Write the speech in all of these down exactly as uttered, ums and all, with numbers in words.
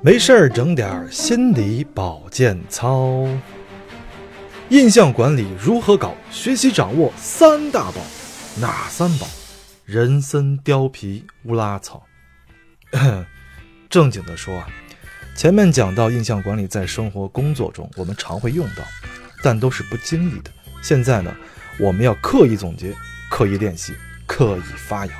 没事儿整点心理保健操。印象管理如何搞？学习掌握三大宝。哪三宝？人参、貂皮、乌拉草。正经的说啊，前面讲到印象管理在生活工作中我们常会用到，但都是不经意的。现在呢，我们要刻意总结，刻意练习，刻意发扬。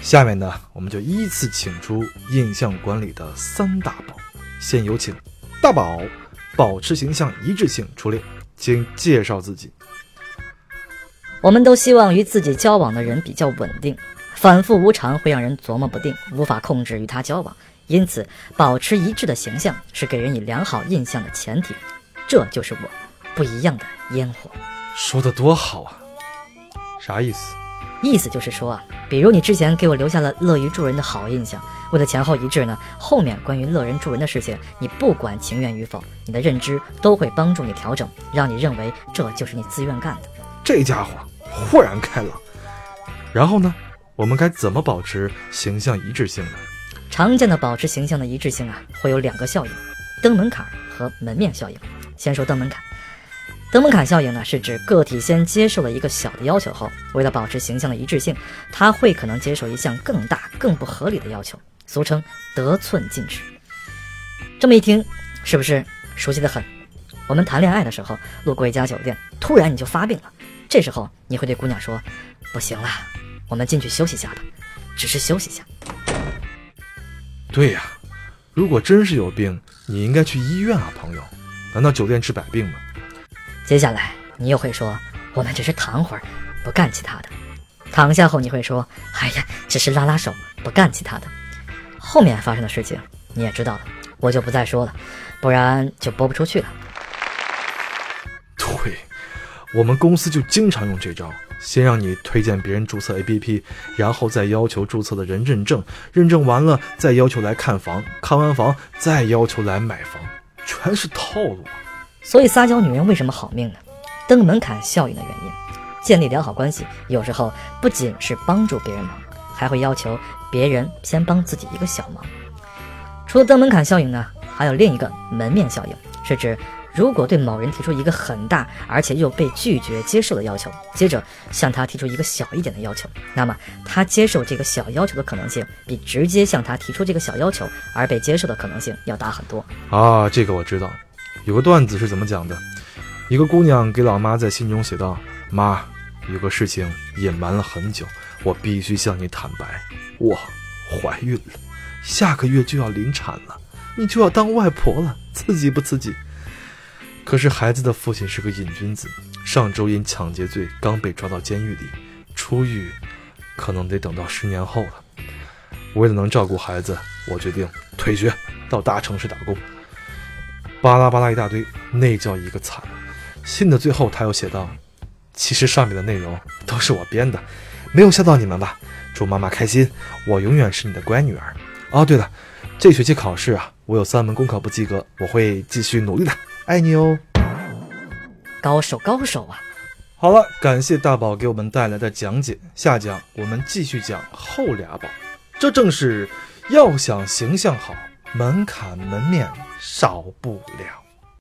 下面呢，我们就依次请出印象管理的三大宝。先有请大宝，保持形象一致性出列，请介绍自己。我们都希望与自己交往的人比较稳定，反复无常会让人琢磨不定，无法控制与他交往，因此保持一致的形象是给人以良好印象的前提。这就是我不一样的烟火。说得多好啊，啥意思？意思就是说啊，比如你之前给我留下了乐于助人的好印象，为了前后一致呢，后面关于乐人助人的事情，你不管情愿与否，你的认知都会帮助你调整，让你认为这就是你自愿干的。这家伙豁然开朗。然后呢，我们该怎么保持形象一致性呢？常见的保持形象的一致性啊，会有两个效应：登门槛和门面效应。先说登门槛。登门槛效应呢，是指个体先接受了一个小的要求后，为了保持形象的一致性，他会可能接受一项更大更不合理的要求，俗称得寸进尺。这么一听是不是熟悉得很？我们谈恋爱的时候路过一家酒店，突然你就发病了，这时候你会对姑娘说，不行了，我们进去休息一下吧，只是休息一下。对呀、啊、如果真是有病，你应该去医院啊，朋友，难道酒店治百病吗？接下来你又会说，我们只是躺会儿，不干其他的。躺下后你会说，哎呀，只是拉拉手，不干其他的。后面发生的事情你也知道了，我就不再说了，不然就播不出去了。对，我们公司就经常用这招，先让你推荐别人注册 A P P， 然后再要求注册的人认证，认证完了再要求来看房，看完房再要求来买房，全是套路啊。所以撒娇女人为什么好命呢？登门槛效应的原因。建立良好关系有时候不仅是帮助别人忙，还会要求别人先帮自己一个小忙。除了登门槛效应呢，还有另一个门面效应，是指如果对某人提出一个很大而且又被拒绝接受的要求，接着向他提出一个小一点的要求，那么他接受这个小要求的可能性比直接向他提出这个小要求而被接受的可能性要大很多啊。这个我知道，有个段子是怎么讲的？一个姑娘给老妈在信中写道，妈，有个事情隐瞒了很久，我必须向你坦白，我怀孕了，下个月就要临产了，你就要当外婆了，刺激不刺激？可是孩子的父亲是个瘾君子，上周因抢劫罪刚被抓到监狱里，出狱可能得等到十年后了。为了能照顾孩子，我决定退学到大城市打工。巴拉巴拉一大堆，那叫一个惨。信的最后他又写道，其实上面的内容都是我编的，没有吓到你们吧，祝妈妈开心，我永远是你的乖女儿。哦对了，这学期考试啊，我有三门功课不及格，我会继续努力的，爱你哦。高手高手啊。好了，感谢大宝给我们带来的讲解，下讲我们继续讲后俩宝。这正是要想形象好，门槛门面少不了。